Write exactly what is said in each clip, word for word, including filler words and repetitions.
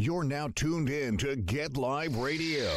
You're now tuned in to Get Live Radio.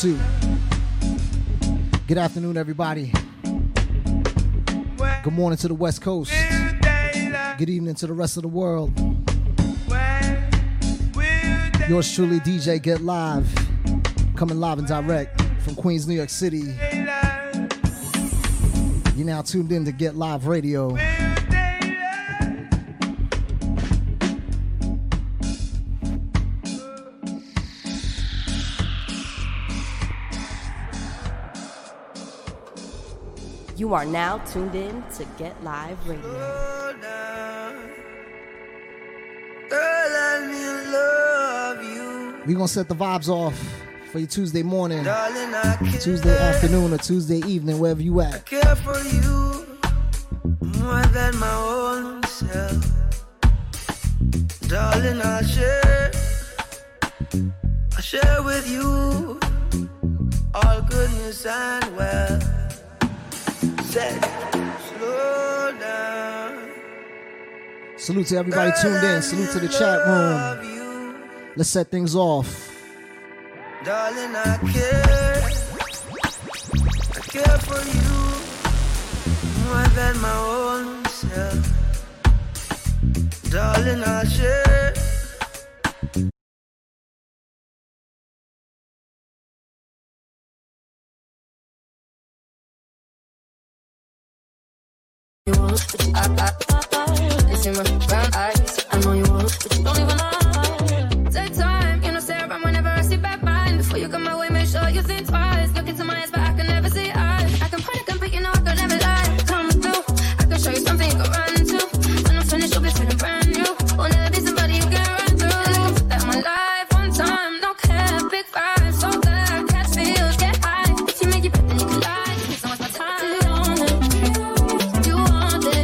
Two. Good afternoon, everybody. Good morning to the West Coast. Good evening to the rest of the world. Yours truly, D J Get Live, coming live and direct from Queens, New York City. You're now tuned in to Get Live Radio. You are now tuned in to Get Live Radio. Oh, no. Girl, we're gonna set the vibes off for your Tuesday morning, darling, Tuesday afternoon, or Tuesday evening, wherever you at. I care for you more than my own self. Darling, I share, I share with you all goodness and wealth. Slow down. Salute to everybody tuned in. Salute to the chat room. Let's set things off. Darling, I care. I care for you more than my own self. Darling, I share. I, I, I, it's in my brown eyes. I know you won't, but you don't even know. Take time, you know, stare around whenever I see back mine. Before you come my way, make sure you think twice. Look into my eyes, but I can never see eyes. I can point a gun, but you know I can never lie. Come through, I can show you something you can run to. When I'm finished, you'll be feeling brand new. Won't ever be somebody you can run through. And I can put that one life, one time, no care, big five. So good, catch feels, get high. If you make it better, you can lie. It's so much my time. You want it.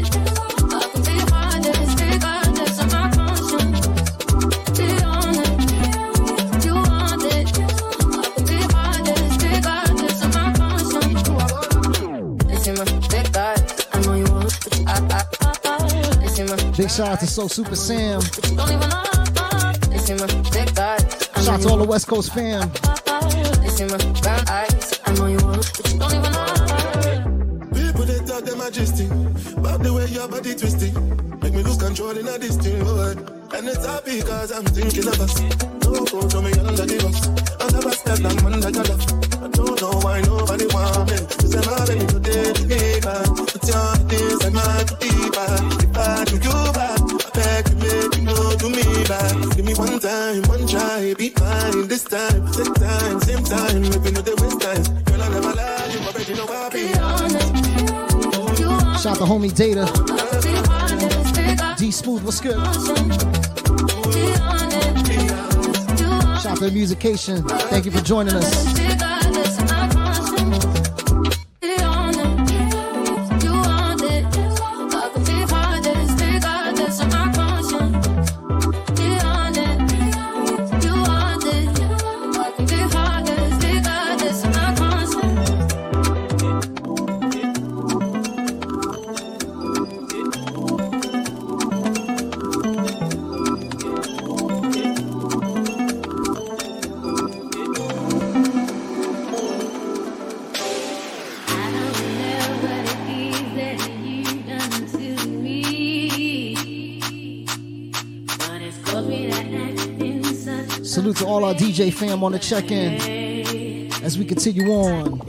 Big shout out to Soul Super Sam. Shout out to all the West Coast fam. People they talk them majesty, but the way your body twisting, make me lose control in a distinct word. And it's happy cause I'm thinking of us. No go to me under the bus. I never stepped on one like a love. I don't know why nobody want me. Cause I'm not ready today to give up. It's your things I'm not to keep up. If I do you back, I beg you make you know do me back. Give me one time, one try, be fine this time. Same time, same time, if you know the waste time. Girl, I never lie, you already know I'll be honest. Shout out to homie Data. D Smooth, what's good? Shout out to Musication. Thank you for joining us. To all our D J fam on the check-in as we continue on.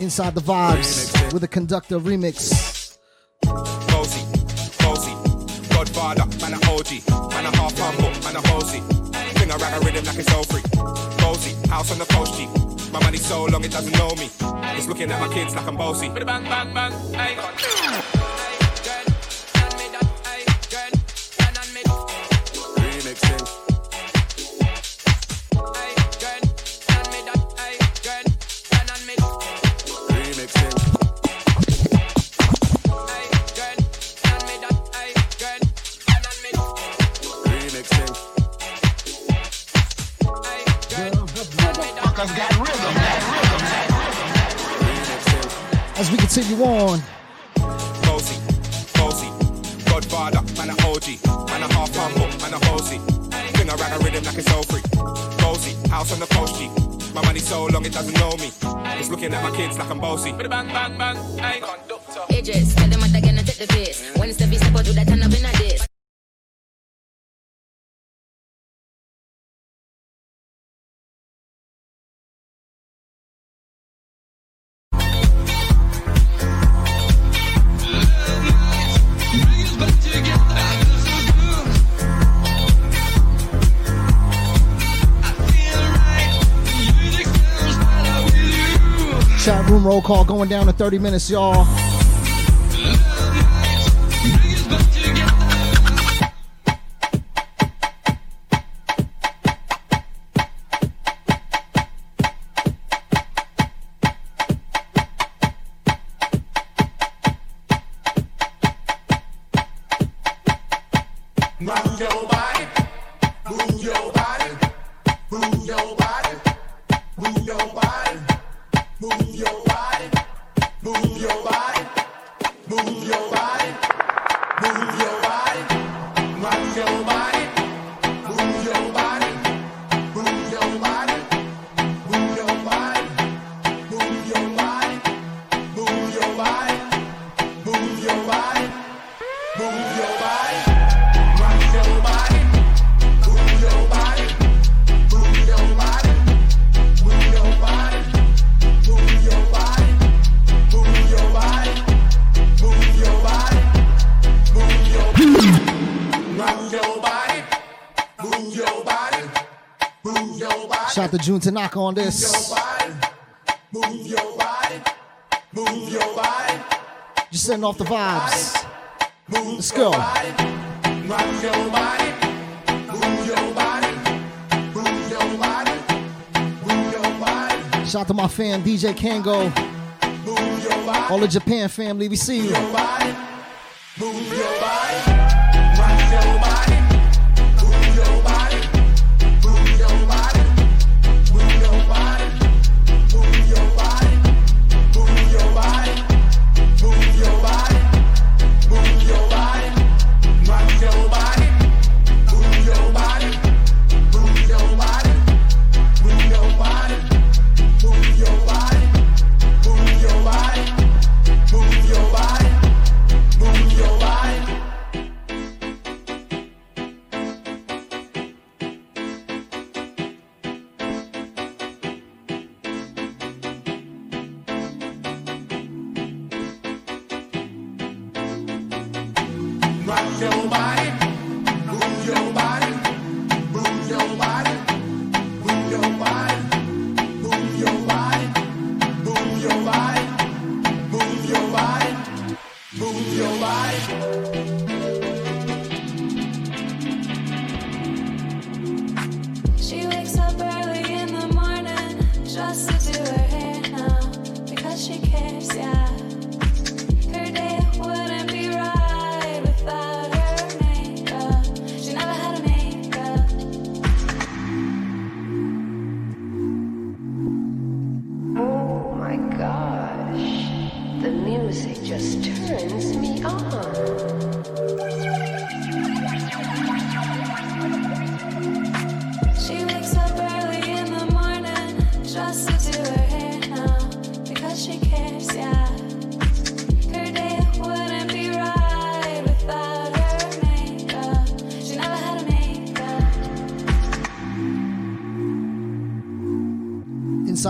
Inside the vibes remix with a conductor remix. Cozy, cozy, Godfather, man a O G, man a half humble, man a hosey. Thing I rag a rhythm like it's all free. Cozy, house on the coast G. My money so long it doesn't know me. It's looking at my kids like I'm bossy. Bang bang bang, hey. As we continue on, cozy, O G, and a half pump and a hosey. Thing I rag a rhythm like it's so free. Cozy, house on the posty. My money so long it doesn't know me. It's looking at my kids like I'm bossy. Bang, bang, bang, I ain't conductor. Ages, tell them what they're gonna take the piss. When it's the beast, I do that turn up in a diss. Chat room roll call going down to thirty minutes, y'all. Shout out to June Tanaka on this. Move your body, move your body, just setting off the vibes. Let's go. Move your body, move your body, move your body, move your body. Shout out to my fam D J Kango, move your body. All the Japan family, we see you. Move your body, move your body, move your body.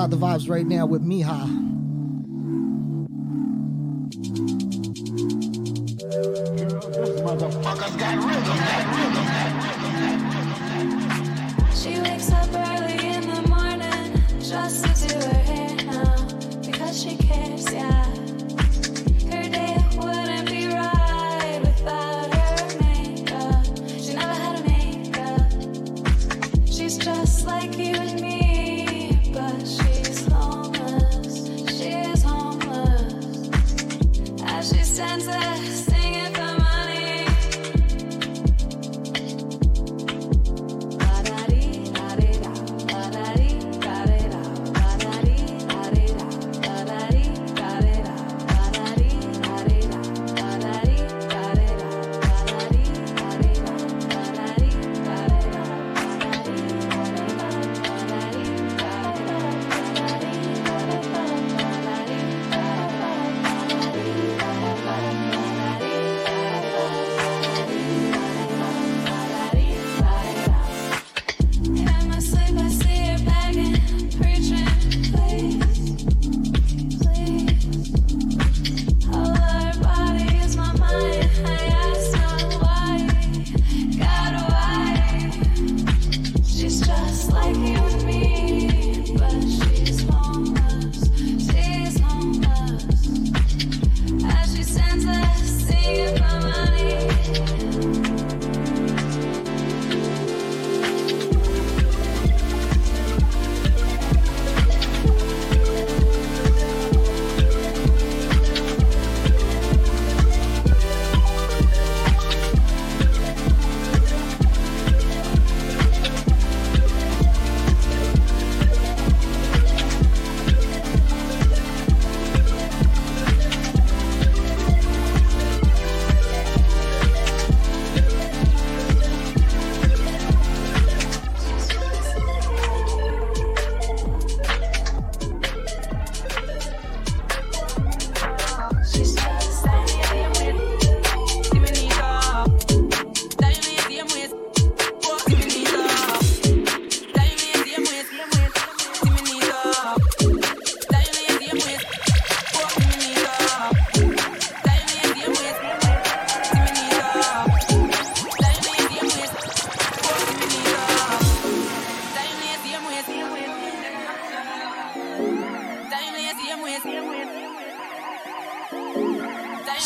The vibes right now with Miha.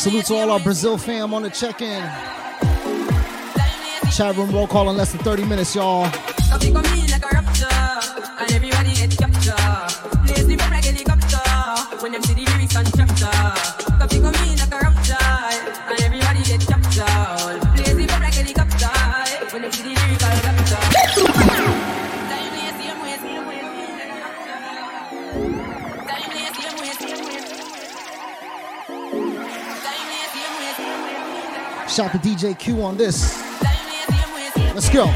Salute to all our Brazil fam on the check-in. Chat room roll call in less than thirty minutes, y'all. Shout to D J Q on this. Let's go.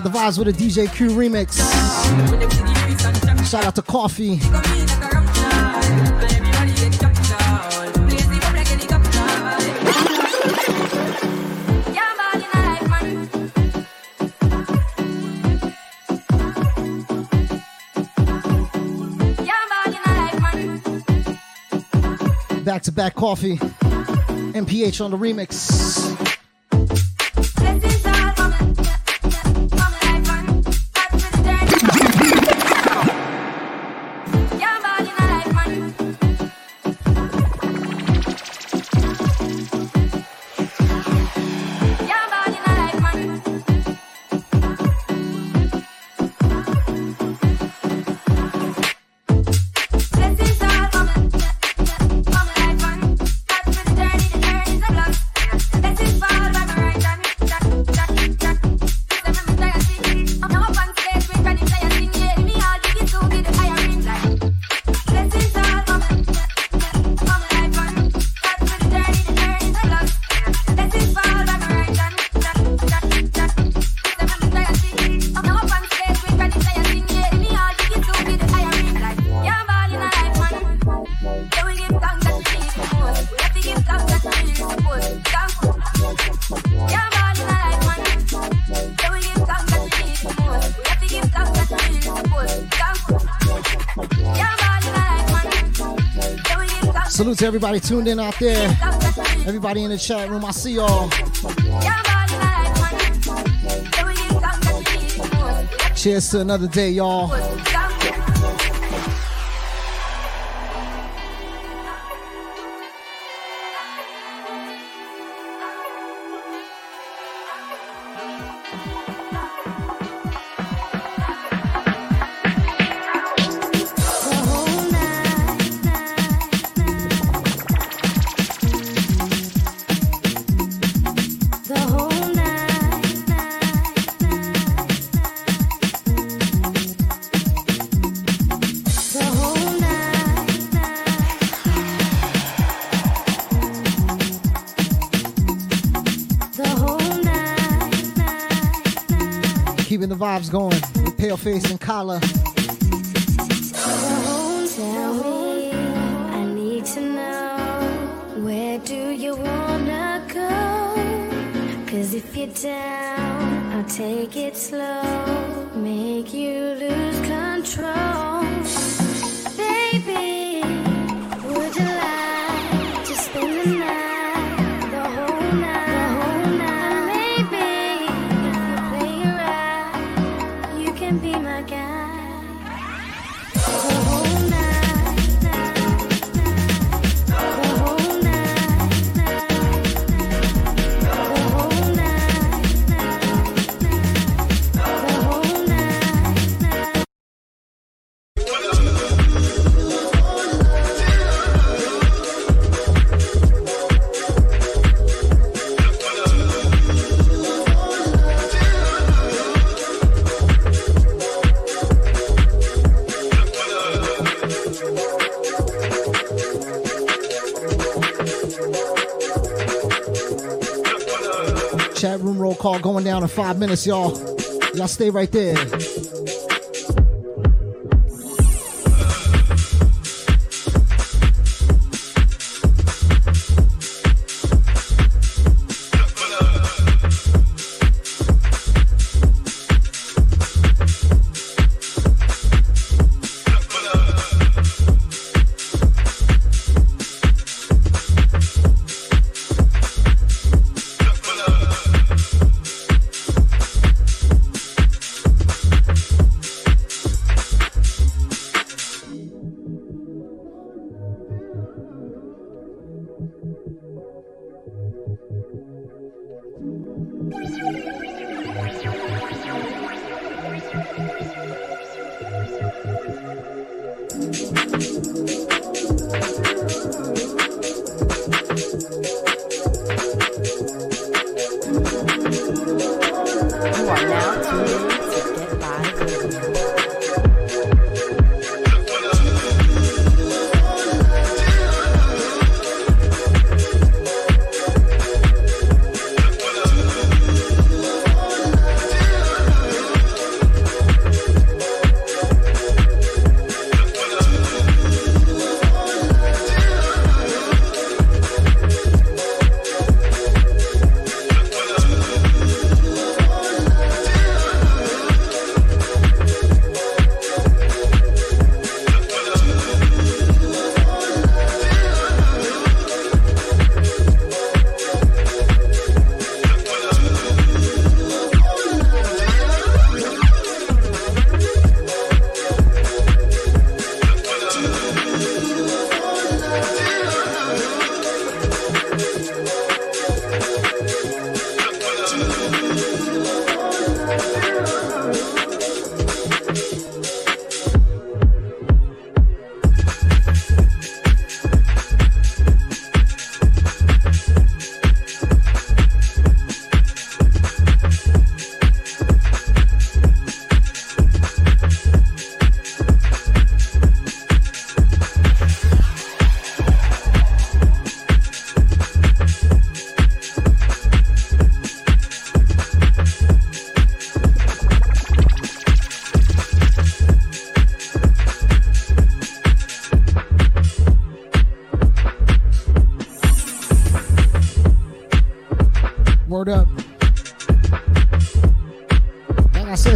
The vibes with a D J Q remix. Shout out to Coffee. Back to back Coffee. M P H on the remix. Salute to everybody tuned in out there. Everybody in the chat room, I see y'all. Cheers to another day, y'all. The vibes going with Pale Face and Collar. Tell me, I need to know, where do you wanna go? Cause if you're down, I'll take it slow, make you lose control. Chat room roll call going down in five minutes, y'all. Y'all stay right there.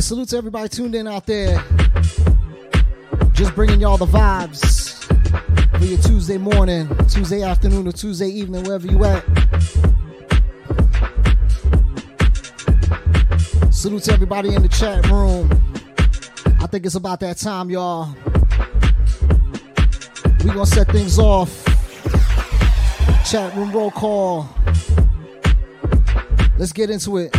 Salute to everybody tuned in out there. Just bringing y'all the vibes for your Tuesday morning, Tuesday afternoon, or Tuesday evening, wherever you at. Salute to everybody in the chat room. I think it's about that time, y'all. We gonna set things off. Chat room roll call. Let's get into it.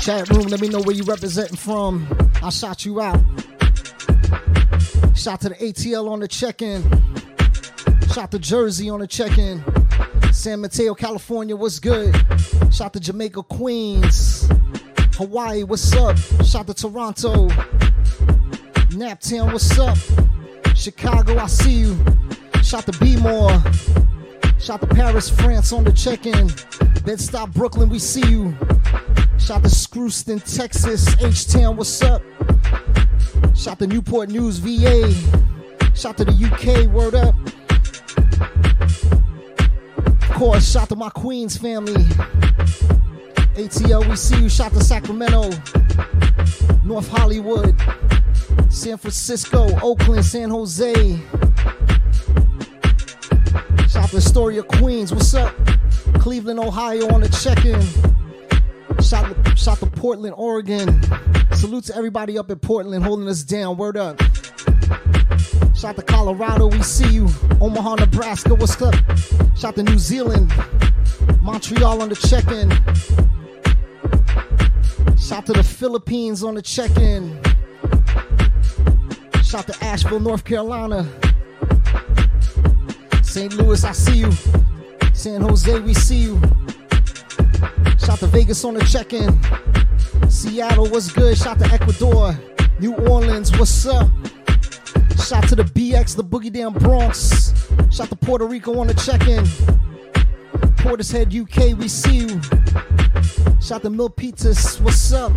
Chat room, let me know where you representing from. I shout you out. Shout to the A T L on the check-in. Shout to Jersey on the check-in. San Mateo, California, what's good? Shout to Jamaica, Queens. Hawaii, what's up? Shout to Toronto. Naptown, what's up? Chicago, I see you. Shout to B-more. Shout to Paris, France on the check-in. Bed-Stuy, Brooklyn, we see you. Shout to Screwston, Texas, H-Town, what's up? Shout to Newport News, V A. Shout to the U K, word up. Of course, shout to my Queens family. A T L, we see you. Shout to Sacramento, North Hollywood, San Francisco, Oakland, San Jose. Shout to Astoria, Queens, what's up? Cleveland, Ohio on the check-in. Shout, shout to Portland, Oregon. Salute to everybody up in Portland holding us down. Word up. Shout to Colorado. We see you. Omaha, Nebraska. What's up? Shout to New Zealand. Montreal on the check-in. Shout to the Philippines on the check-in. Shout to Asheville, North Carolina. Saint Louis, I see you. San Jose, we see you. Shout to Vegas on the check-in. Seattle, what's good? Shout to Ecuador. New Orleans, what's up? Shout to the B X, the Boogie Down Bronx. Shout to Puerto Rico on the check-in. Portishead, U K, we see you. Shout out to Mill Pizzas, what's up?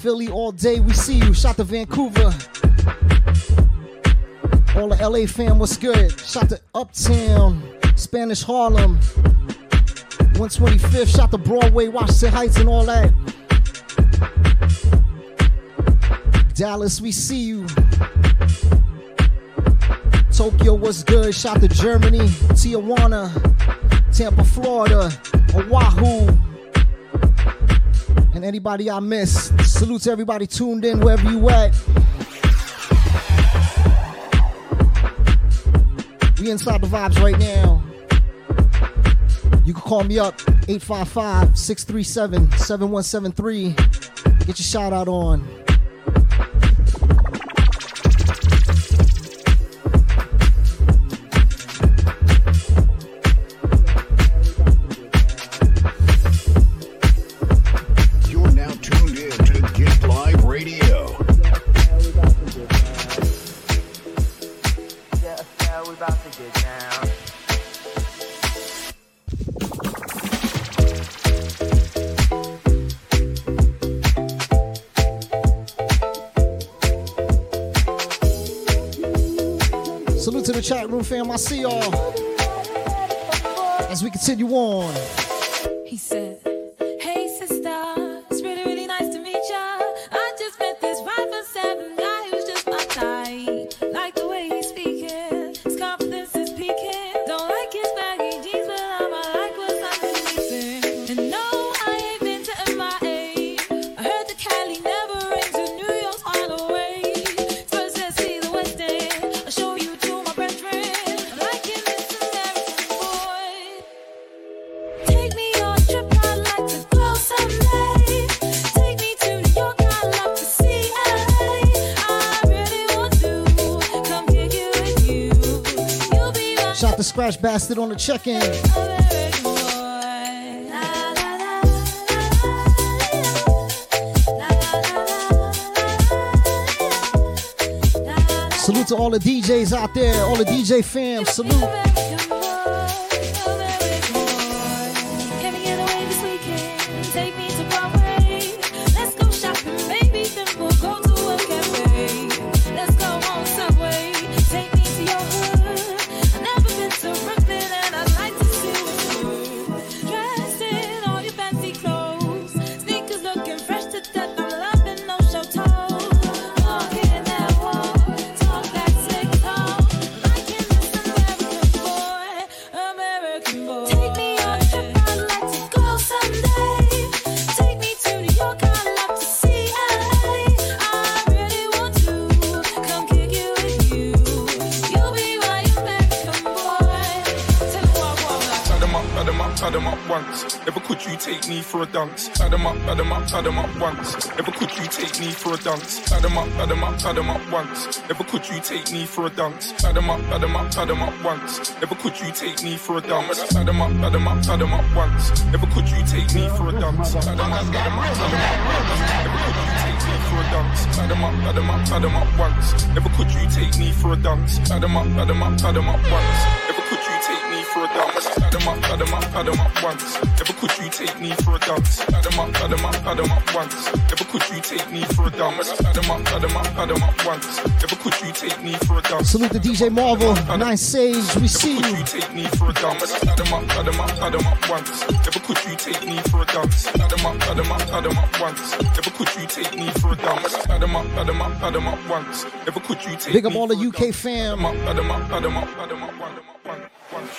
Philly all day, we see you. Shout out to Vancouver. All the L A fam, what's good? Shout out to Uptown, Spanish Harlem, one twenty-fifth. Shout out to Broadway, Washington Heights, and all that. Dallas, we see you. Tokyo, what's good? Shout out to Germany, Tijuana, Tampa, Florida, Oahu, and anybody I miss. Salute to everybody tuned in wherever you at. We inside the vibes right now. You can call me up, eight five five, six three seven, seven one seven three. Get your shout out on. Chat room fam, I see y'all as we continue on. He said, hey sister, it's really, really nice to meet ya. I just met this five for seven guy who's just my type. Like the way he's speaking, his confidence is peaking. Don't like his baggy jeans, but I'm I like what's underneath. And no, I ain't been to M I A. I heard the Cali never rains and New York's all the way. First let's see the West End, I'll show you. The Scratch Bastard on the check-in. Salute to all the D Js out there, all the D J fam. Salute. For a dance, add them up, add them up, add them up once. Never could you take me for a dance, add them up, add them up, add them up once. Never could you take me for a dance, add them up, add them up, add them up once. Never could you take me for a dance, add them up, add them up, add them up once. Never could you take me for a dance, add them up, add them up, add them up once. Never could you take me for a dance, add them up, add them up, add them up once. Never could you take me for a dance, add them up, add them up, add them up once. Could you take me for a dance? Add them up, add them up, add them up once. Never could you take me for a dance? Add them up, add them up, add them up once. Never could you take me for a dance? Add them up, add them up, add them up once. Never could you take me for a dance? Salute the D J Marvel, Nine Sage, we see you. Never could you take me for a dance? Add them up, add them up, add them up once. Never could you take me for a dance? Add them up, add them up, add them up once. Never could you take me for a dance? Add them up, add them up, add them up once. Never could you take me. Big up all the U K fam. Add them up, add them up, add them up once.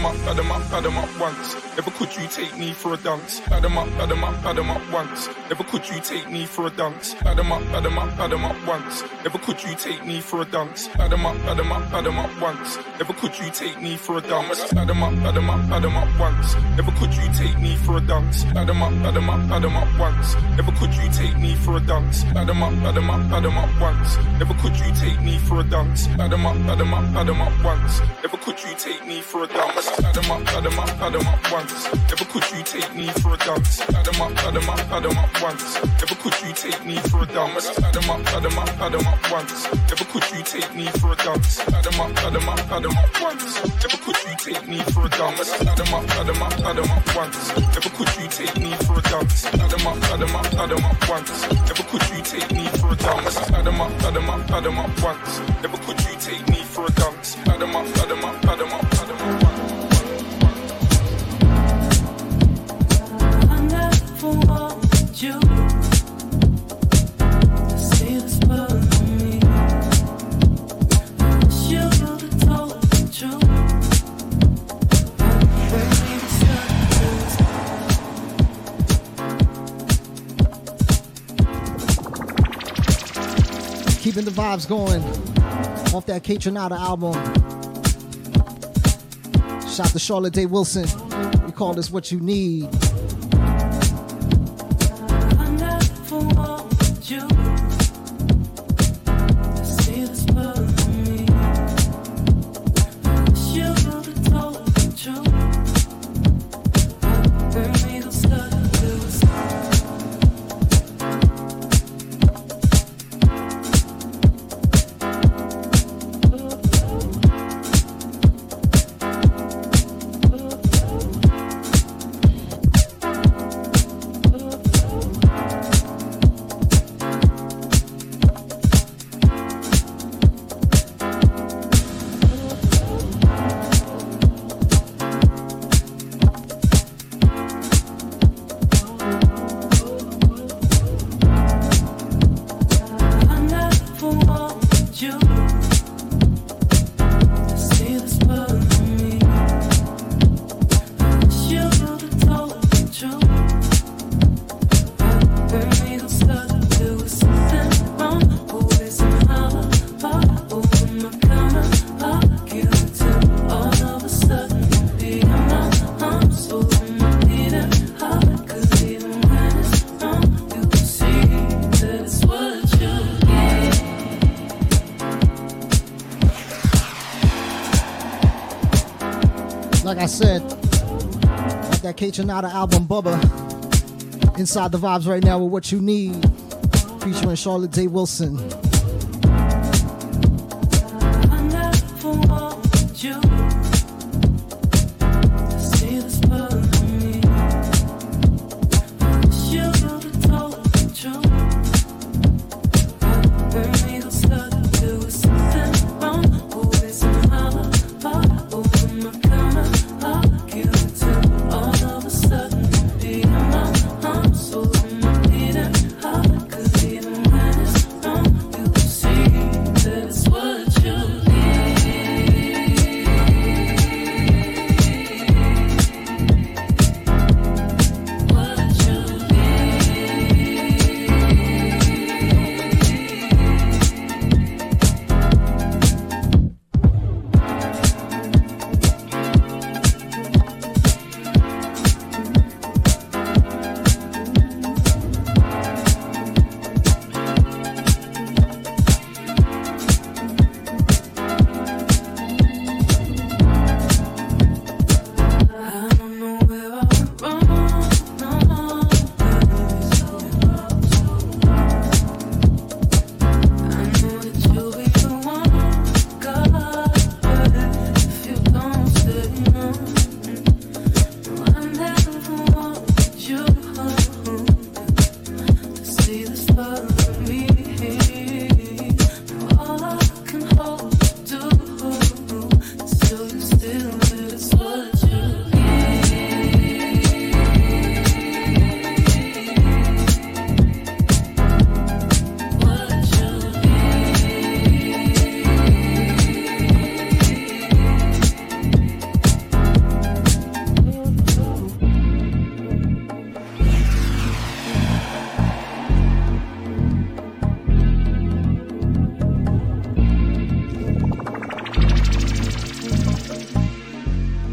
them up, add them up, add them up once. Never could you take me for a dance. Add them up, add them up, add them up once. Never could you take me for a dance. Add them up, add them up, add them up once. Never could you take me for a dance. Add them up, add them up, add them up once. Never could you take me for a dance. Add them up, add them up, add them up once. Never could you take me for a dance. Add them up, add them up, add them up once. Never could you take me for a dance. Add them up, add them up, add them up once. Never could you take me for a dance. Add them up, add them up, add them up once. Never could you take me for a dance. Add them up, add them up, add them up once. Never could you take me for a dance. Add them up, add them up, add them up once. Never could you take me for a dance. Add them up, add them up, add them up once. Never could you take me for a dance. Add them up, add them up, add them up once. Never could you take me for a dance. Add them up, add them up, add them up once. Never could you take me for a dance. Add them up, add them up, add them up once. Never could you take me for a dance. Add them up, add them up, add them up once. Never could you take me for a dance. Add them up, add them up, add them up. Wonderful what you see this world on me. I wish you would have told the truth. I'm afraid it's not. Keeping the vibes going off that Kate Renata album. Shout out to Charlotte Day Wilson. We call this What You Need. I said, like that Kate Renata album, Bubba, Inside the Vibes right now with What You Need, featuring Charlotte Day Wilson.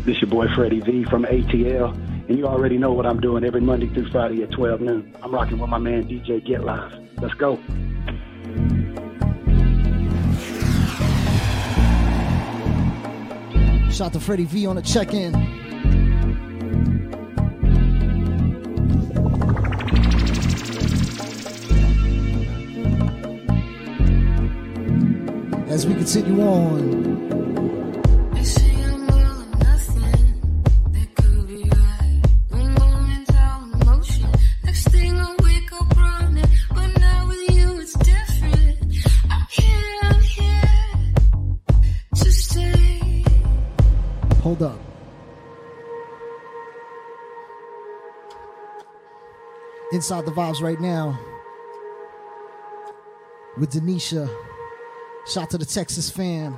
This your boy Freddie V from A T L, and you already know what I'm doing every Monday through Friday at twelve noon. I'm rocking with my man D J Get Live. Let's go. Shout out to Freddie V on the check-in. As we continue on. Hold up. Inside the Vibes right now with Denisha. Shout out to the Texas fam.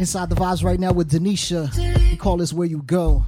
Inside the Vibes right now with Denisha. We call this Where You Go.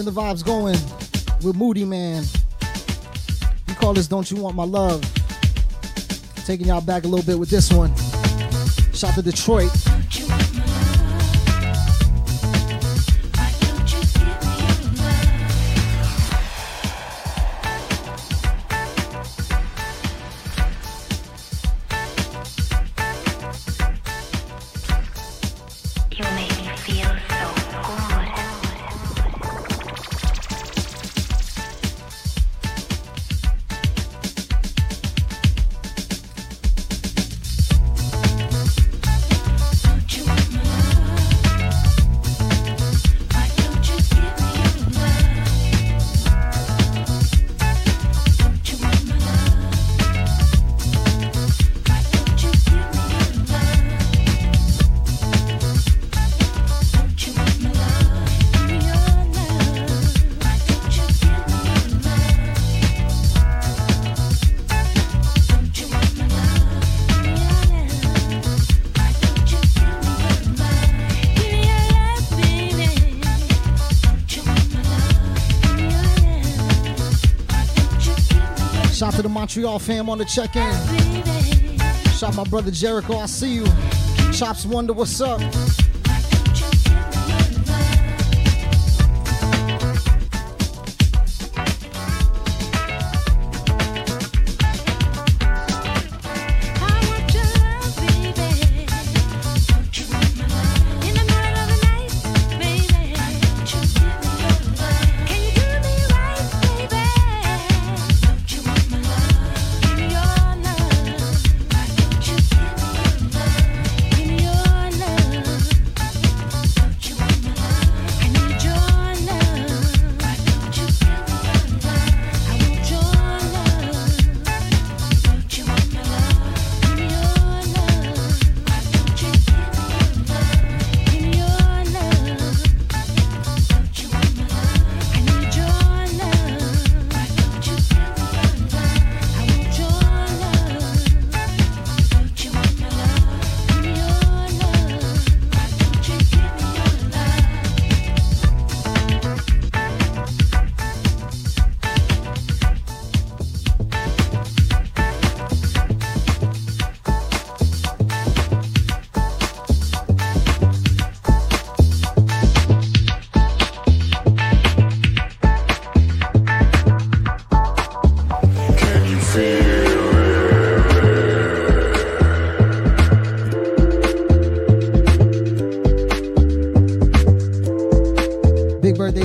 The vibes going with Moody Man. We call this Don't You Want My Love. Taking y'all back a little bit with this one. Shout out to Detroit. to the Montreal fam on the check-in. Shout my brother Jericho, I see you. Chops Wonder, what's up?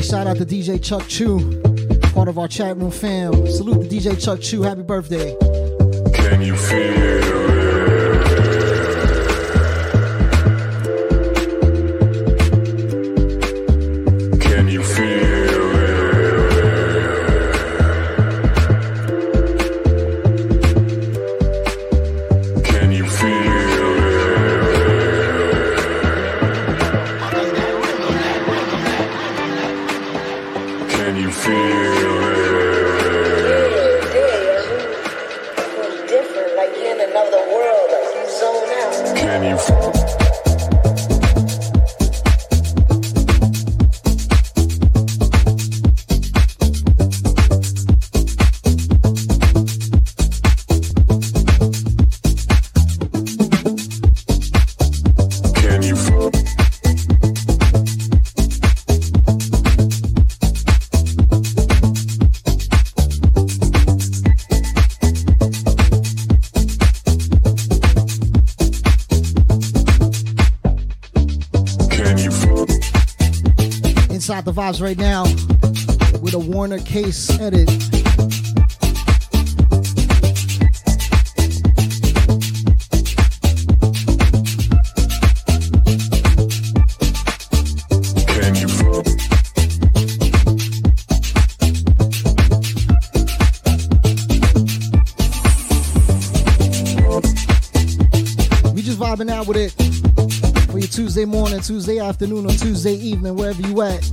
Shout out to D J Chuck Chu, part of our chat room fam. Salute to D J Chuck Chu, happy birthday. Can you feel it? Can you feel it? The vibes right now with a Warner Case edit. We just vibing out with it for your Tuesday morning, Tuesday afternoon, or Tuesday evening, wherever you at.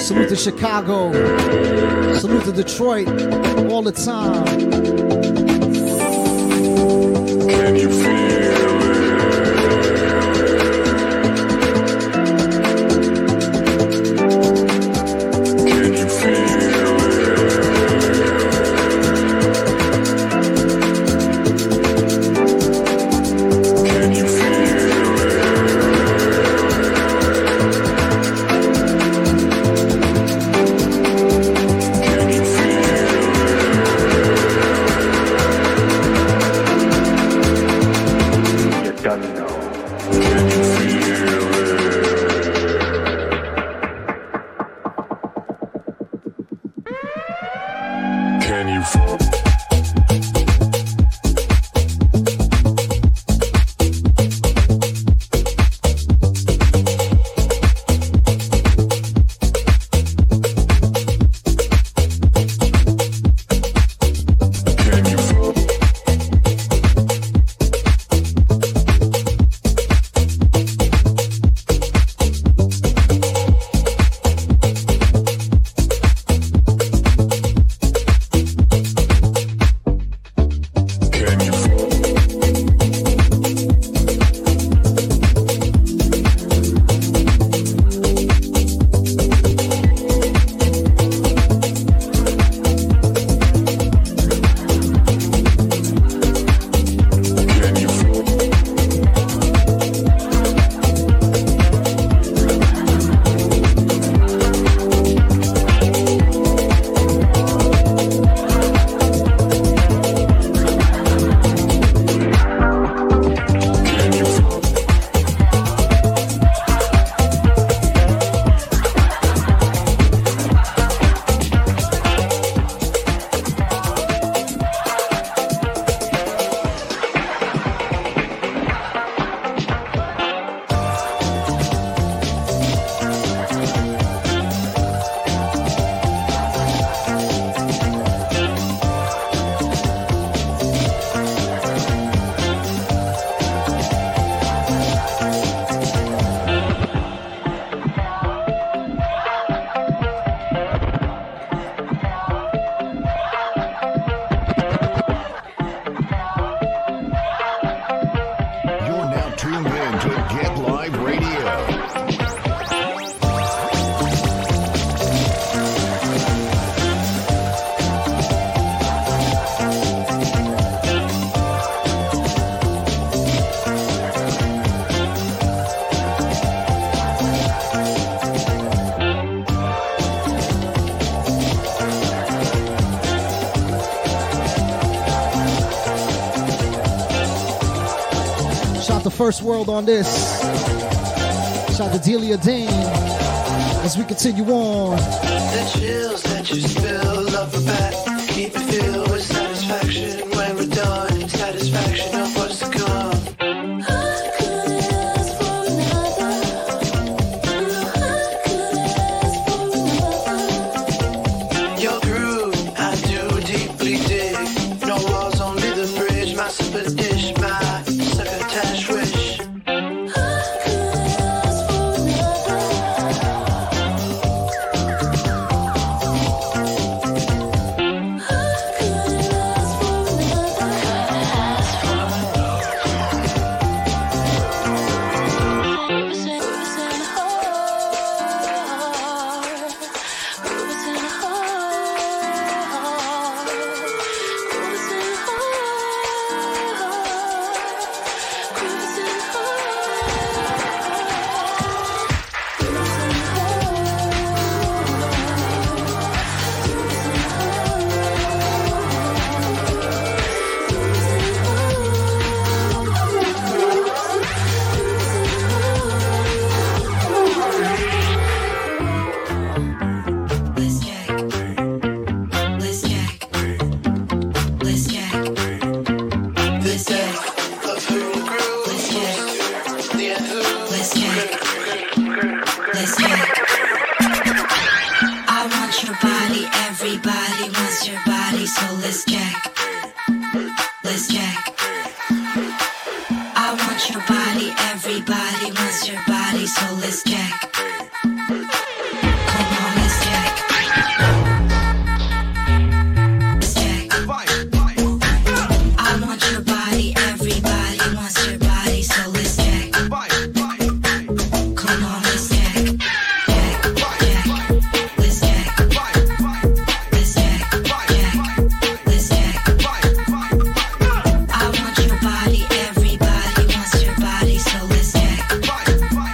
Salute to Chicago, salute to Detroit, all the time. Can you feel it? Can you feel it? out to First World on this. Shout out to Delia Dean as we continue on. The chills that you spill up the back keep it filled with satisfaction when we're done. Satisfaction of what's to come.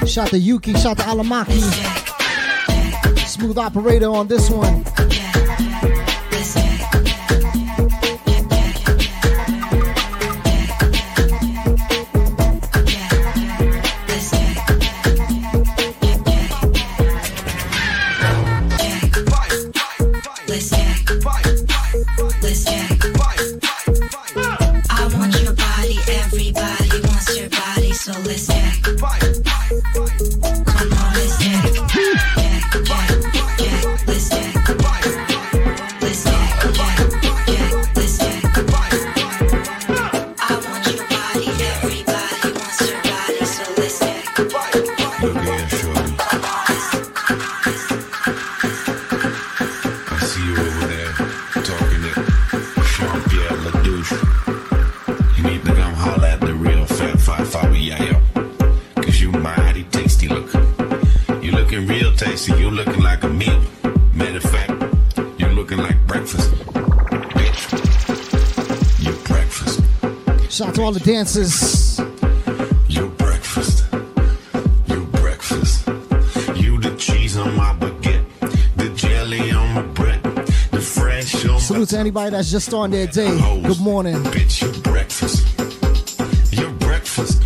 Shout out to Yuki, shout out to Alamaki. Smooth operator on this one. All the dances. Your breakfast, your breakfast. You the cheese on my baguette, the jelly on my bread, the fresh on. Salute to anybody that's just on their day. Good morning. Bitch, your breakfast, your breakfast.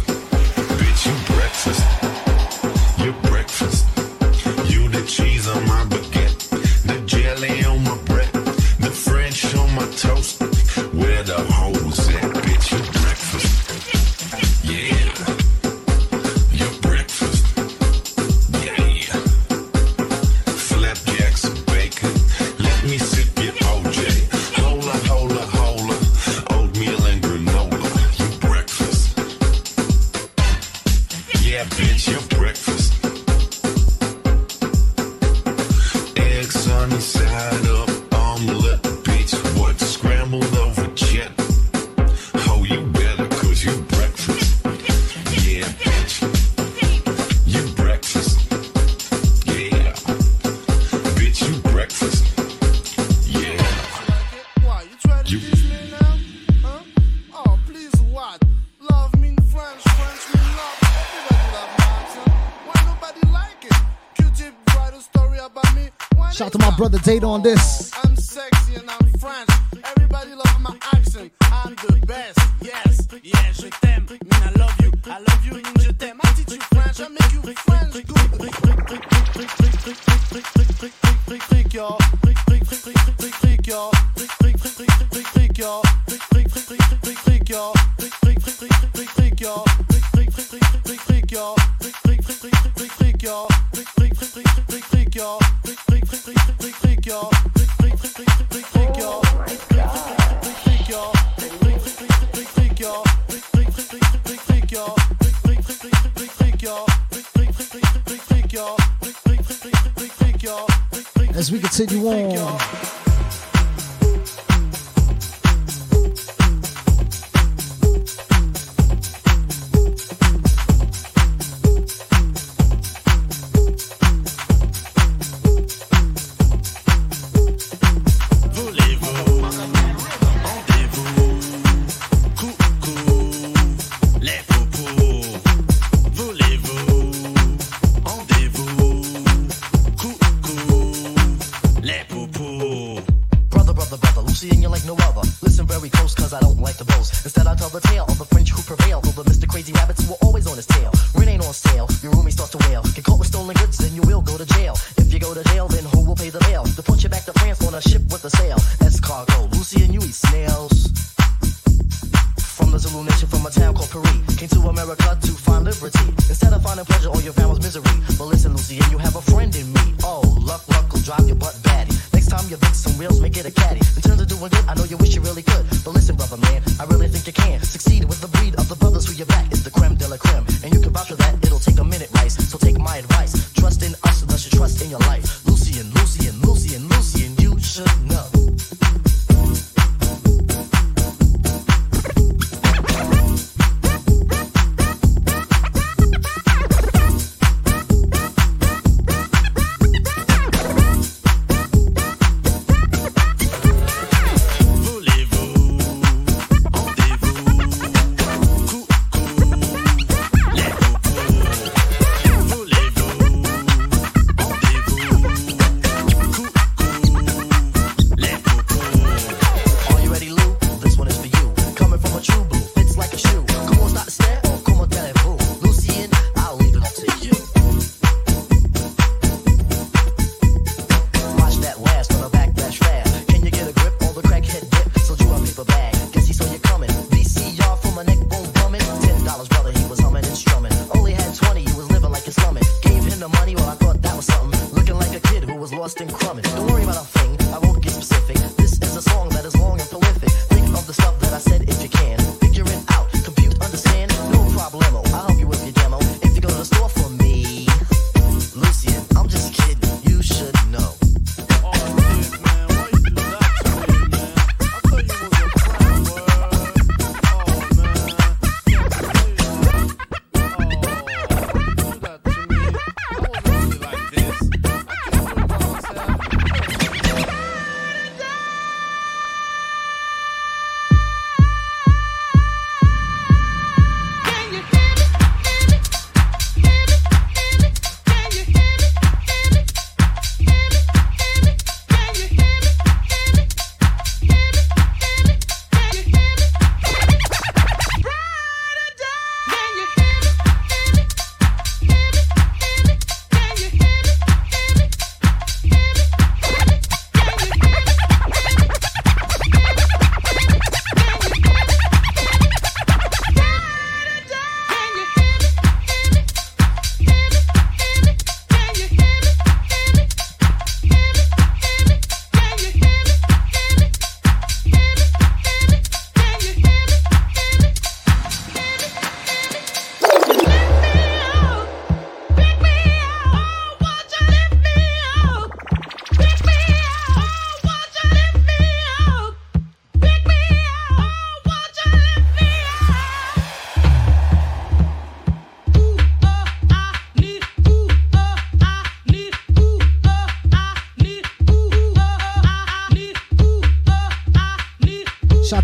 Bitch, your breakfast, your breakfast. You the cheese on my baguette, the jelly on my bread, the fresh on my toast. Where the hoes at? Bitch, your breakfast. Brother Tate on this. I'm sexy and I'm French. Everybody love my accent. listen, I'm the best. Yes, yeah, je t'aime. Mean I love you, I love you, mean je t'aime. I teach you French, I make you French good. Click, click, click, click, click, click, click, click, click, click, click, y'all. Click, click, click, click, click, click, y'all. Click, click, click, click, click, click, y'all. Click, click, click, click, click, click, y'all. Click, click, click, click, click, click, y'all. Click, click, click, click, click, click, y'all. Click, click, click, click, click, click, y'all. Click, click, click, click, click, click, y'all. Click, click, click, click, click, click, y'all. Click, click, click, click, click, click, y'all. As we continue on,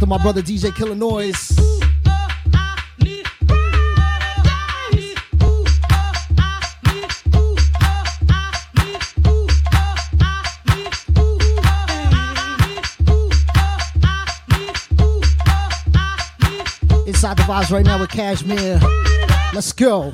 my brother D J Killer Noise. Inside the vibes right now with Cashmere. Let's go.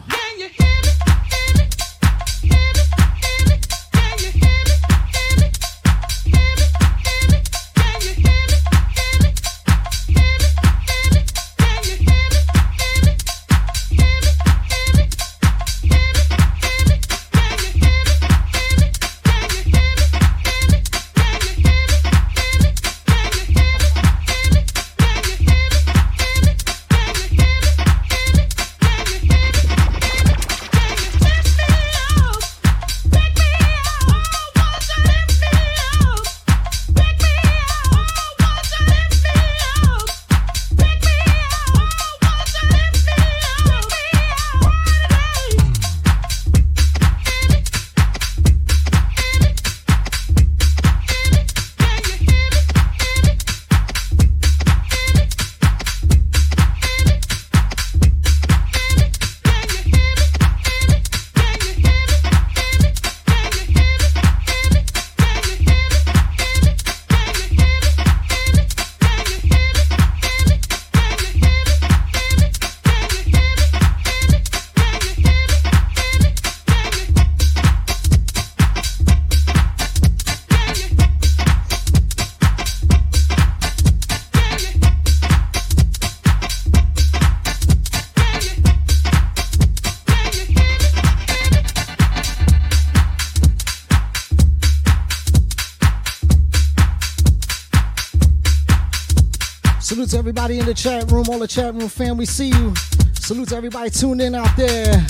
Salute to everybody in the chat room, all the chat room fam, we see you. Salute to everybody tuned in out there.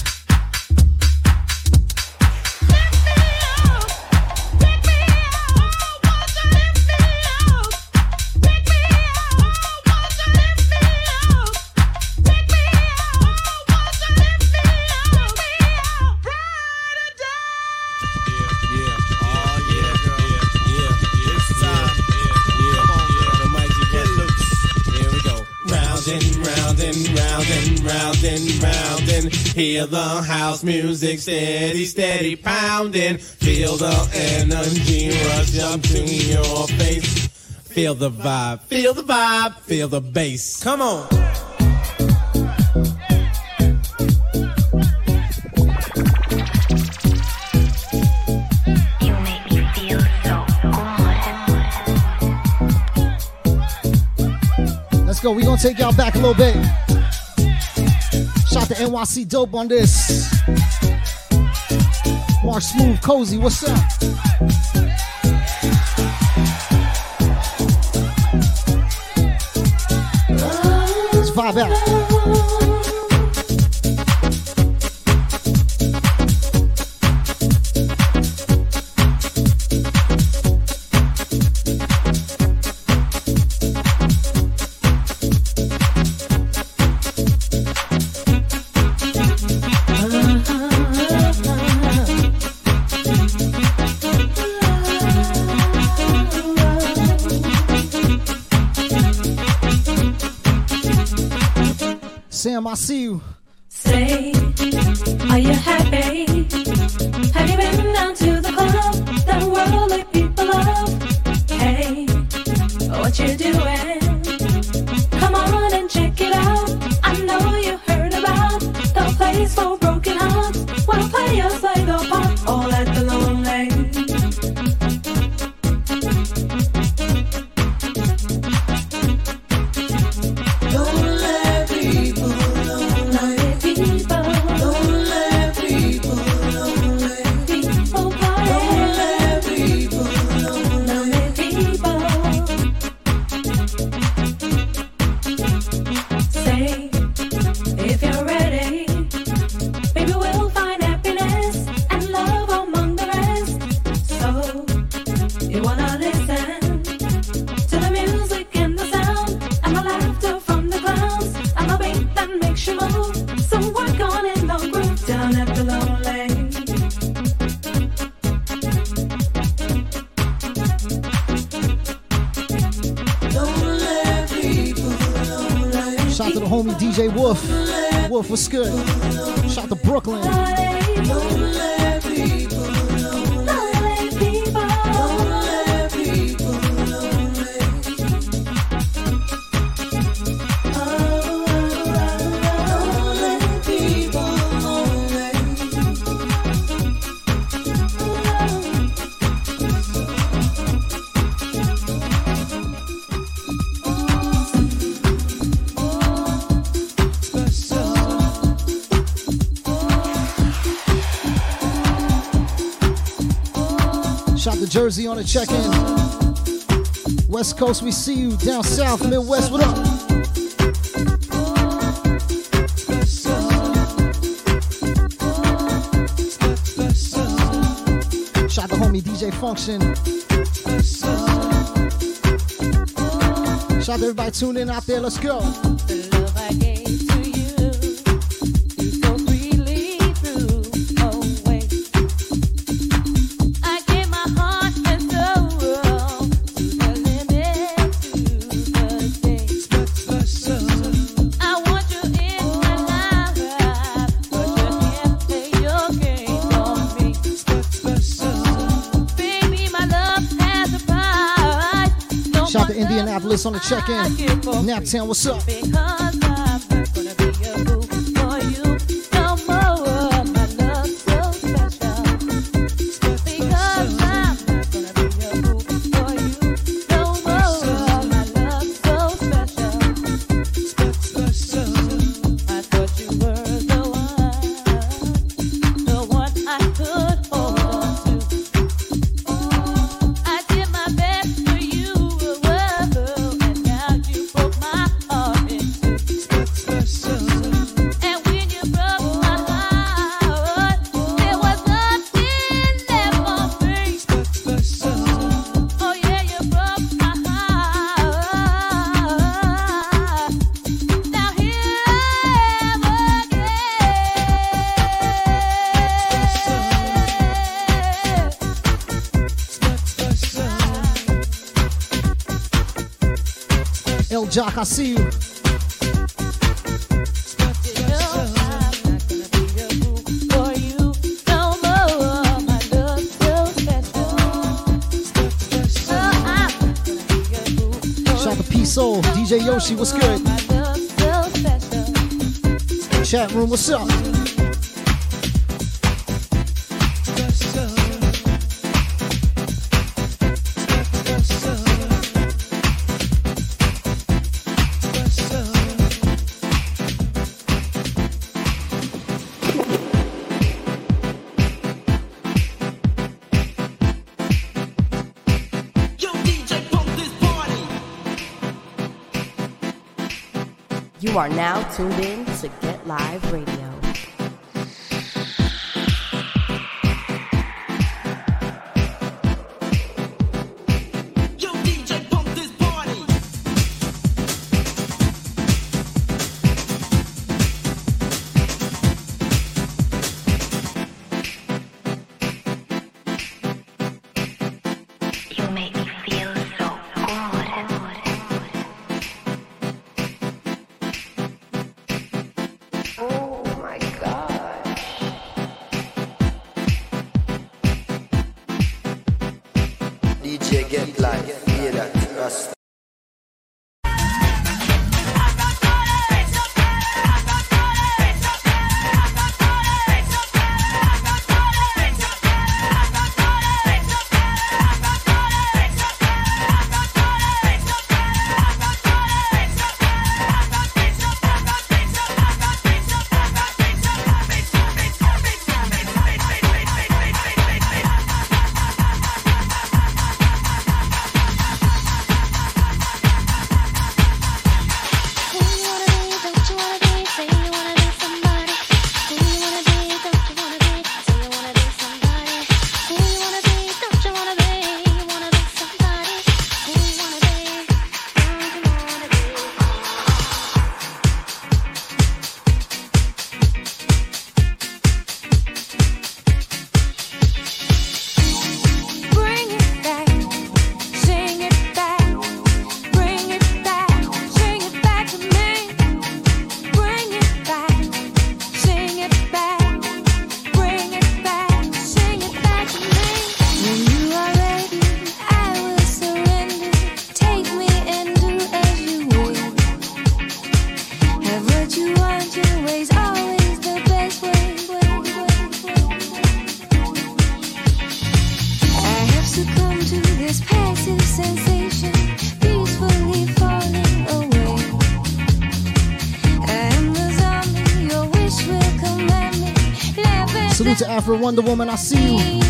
Hear the house music steady, steady pounding. Feel the energy rush up to your face. Feel the vibe, feel the vibe, feel the bass. Come on. Let's go. We're going to take y'all back a little bit. Shout out to N Y C Dope on this. Mark Smooth Cozy, what's up? Let's vibe out. Sam, I see you. Say, are you happy? Have you been down to the club? The worldly people love. Hey, what you doing? Come on and check it out. I know you heard about the place for broken hearts. Well, players like the pop all at the lonely. D J Wolf, Wolf was good. Shout out to Brooklyn. Jersey on a check-in. West Coast, we see you. Down south, Midwest, what up? Shout out to homie D J Function. Shout out to everybody tuning in out there. Let's go. Indianapolis on the check-in. Nap Town, what's up? Jock, I see you. Shout to P-Soul, D J Yoshi, what's good? Chat room, what's up? You are now tuned in to Get Live Radio. Wonder Woman, I see you.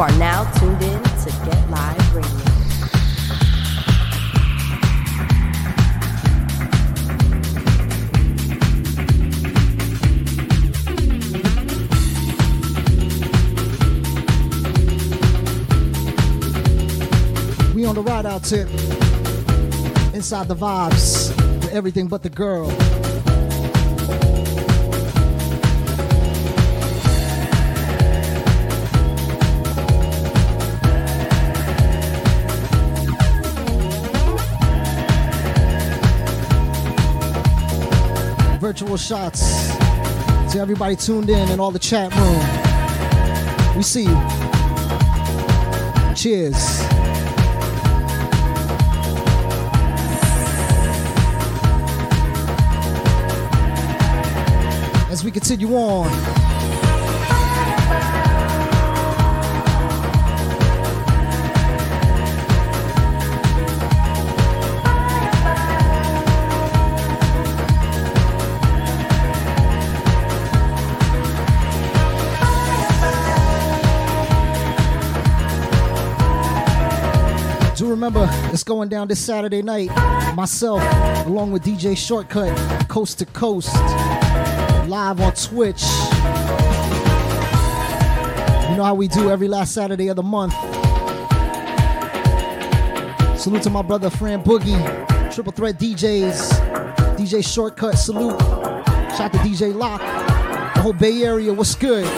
You are now tuned in to Get Live Radio. We on the ride out tip. Inside the vibes, the everything but the girl. Virtual shots to everybody tuned in and all the chat room. We see you. Cheers. As we continue on, do remember it's going down this Saturday night. Myself, along with D J Shortcut, coast to coast. Live on Twitch. You know how we do every last Saturday of the month. Salute to my brother Fran Boogie, Triple Threat D Js, D J Shortcut, salute. Shout out to D J Locke, the whole Bay Area, what's good?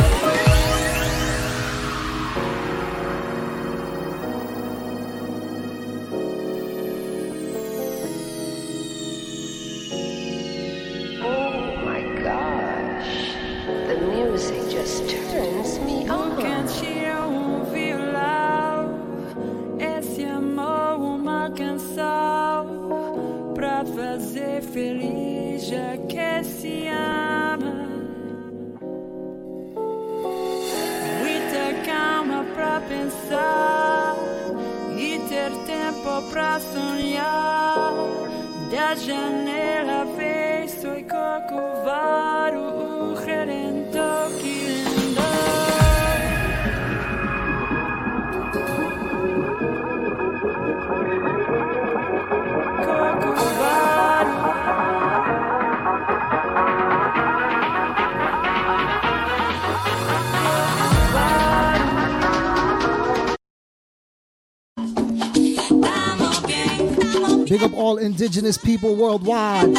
Indigenous people worldwide.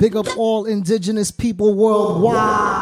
Big up all indigenous people worldwide.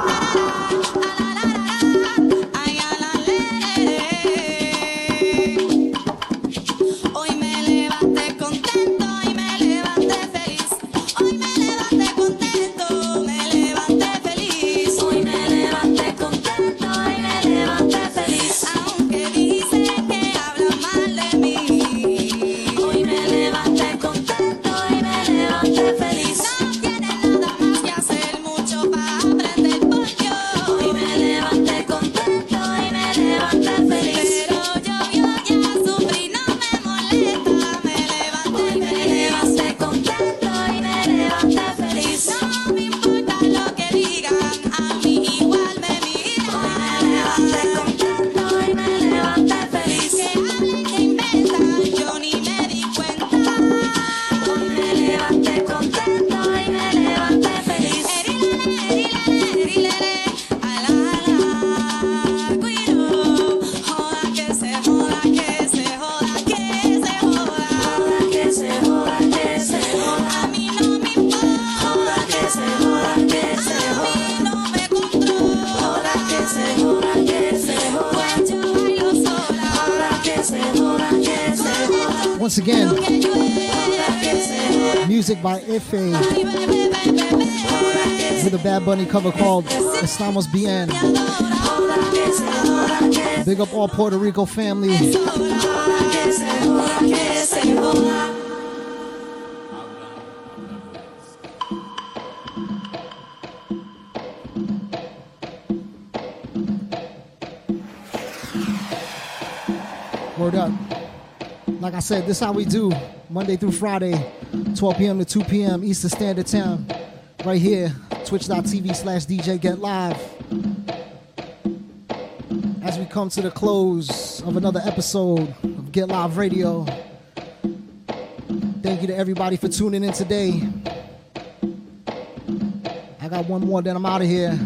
With a Bad Bunny cover called Estamos Bien. Big up all Puerto Rico family. Word up. Like I said, this is how we do Monday through Friday. twelve p.m. to two p.m. Eastern Standard Time, right here, twitch.tv slash DJ Get Live. As we come to the close of another episode of Get Live Radio, thank you to everybody for tuning in today. I got one more, then I'm out of here.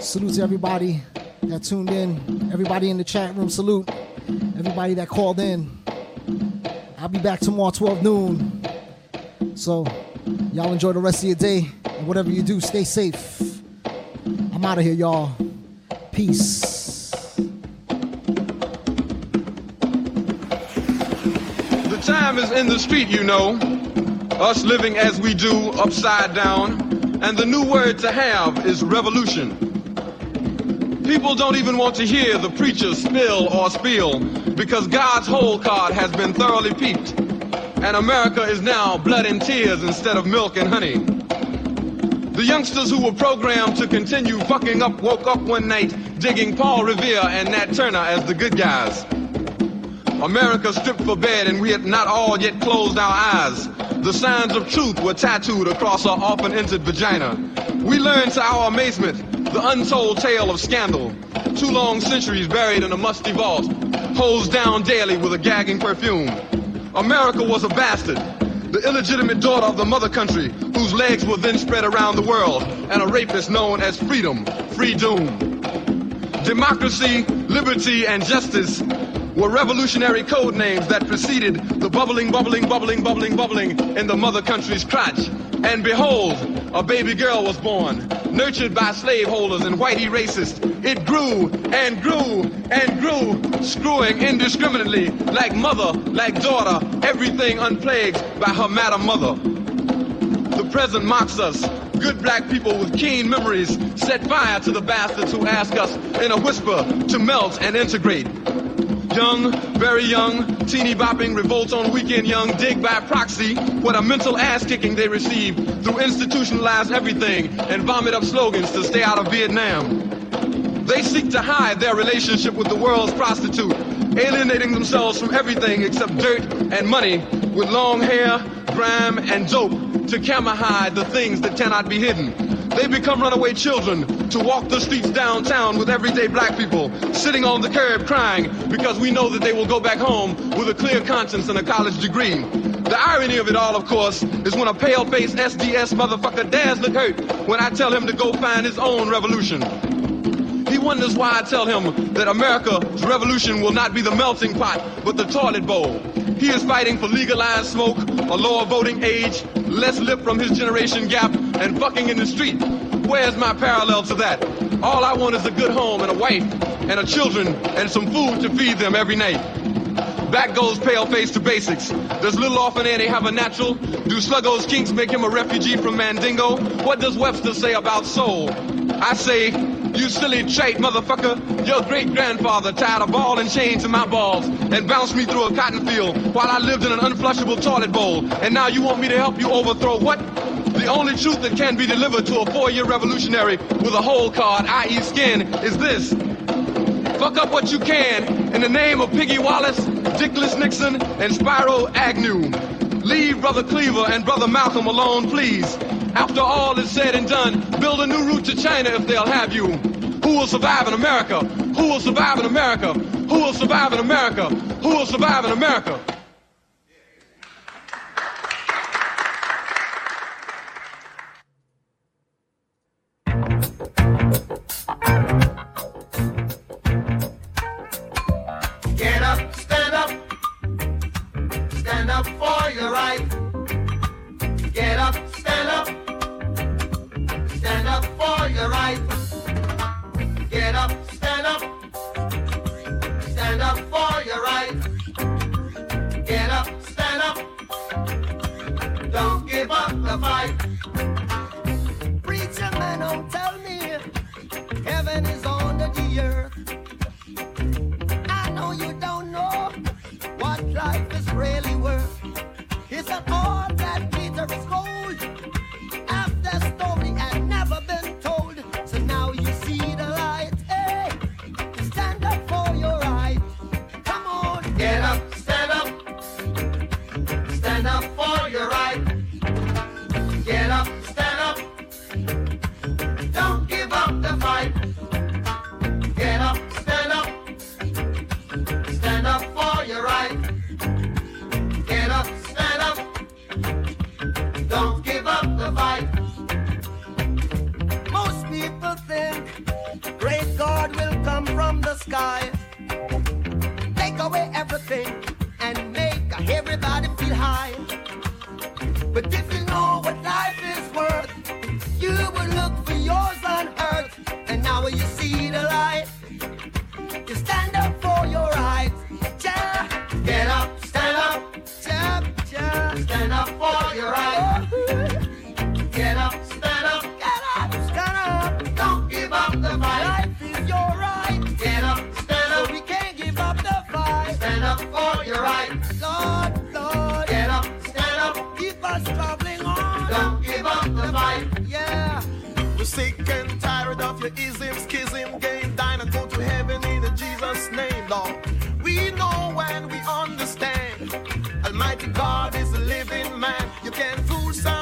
Salute to everybody that tuned in, everybody in the chat room, salute. Everybody that called in. I'll be back tomorrow, twelve noon. So, y'all enjoy the rest of your day. And whatever you do, stay safe. I'm out of here, y'all. Peace. The time is in the street, you know. Us living as we do, upside down. And the new word to have is revolution. People don't even want to hear the preacher spill or spiel because God's whole card has been thoroughly peeped. And America is now blood and tears instead of milk and honey. The youngsters who were programmed to continue fucking up woke up one night digging Paul Revere and Nat Turner as the good guys. America stripped for bed and we had not all yet closed our eyes. The signs of truth were tattooed across our often entered vagina. We learned to our amazement the untold tale of scandal. Two long centuries buried in a musty vault, hosed down daily with a gagging perfume. America was a bastard, the illegitimate daughter of the mother country, whose legs were then spread around the world, and a rapist known as freedom, free doom. Democracy, liberty, and justice were revolutionary code names that preceded the bubbling, bubbling, bubbling, bubbling, bubbling in the mother country's crotch. And behold, a baby girl was born, nurtured by slaveholders and whitey racists. It grew and grew and grew, screwing indiscriminately, like mother, like daughter, everything unplagued by her madam mother. The present mocks us. Good black people with keen memories set fire to the bastards who ask us in a whisper to melt and integrate. Young, very young, teeny bopping, revolts on weekend young, dig by proxy, what a mental ass kicking they receive through institutionalized everything and vomit up slogans to stay out of Vietnam. They seek to hide their relationship with the world's prostitute, alienating themselves from everything except dirt and money with long hair, grime, and dope to camera hide the things that cannot be hidden. They become runaway children to walk the streets downtown with everyday black people, sitting on the curb crying because we know that they will go back home with a clear conscience and a college degree. The irony of it all, of course, is when a pale-faced S D S motherfucker dares look hurt when I tell him to go find his own revolution. He wonders why I tell him that America's revolution will not be the melting pot, but the toilet bowl. He is fighting for legalized smoke, a lower voting age, less lip from his generation gap, and fucking in the street. Where's my parallel to that? All I want is a good home and a wife and a children and some food to feed them every night. Back goes pale face to basics. Does Little Orphan Annie have a natural? Do Sluggo's kinks make him a refugee from Mandingo? What does Webster say about soul? I say, you silly trite motherfucker, your great-grandfather tied a ball and chain to my balls and bounced me through a cotton field while I lived in an unflushable toilet bowl, and now you want me to help you overthrow what? The only truth that can be delivered to a four-year revolutionary with a whole card, that is skin, is this. Fuck up what you can in the name of Piggy Wallace, Dickless Nixon, and Spyro Agnew. Leave Brother Cleaver and Brother Malcolm alone, please. After all is said and done, build a new route to China if they'll have you. Who will survive in America? Who will survive in America? Who will survive in America? Who will survive in America? Get up, stand up, stand up for your right. Get up, stand up. Stand up for your right. Get up, stand up. Stand up for your right. sky. Take away everything and make everybody feel high. But if you know what life is worth, you will look for yours on earth. And now you see the light. You stand up for your rights. Ja. Get up, stand up. Ja, ja. Stand up for your rights. Get up, stand up. Get up, stand up. Don't give up the fight. Life is your right. Get up, stand up. So we can't give up the fight. Stand up for your rights. Lord, Lord. Get up, stand up. Keep us traveling on. Don't give up the fight. Yeah. We're sick and tired of your ism, schism, game. Dine and go to heaven in Jesus' name, Lord. We know and we understand. Almighty God is a living man. You can't fool some.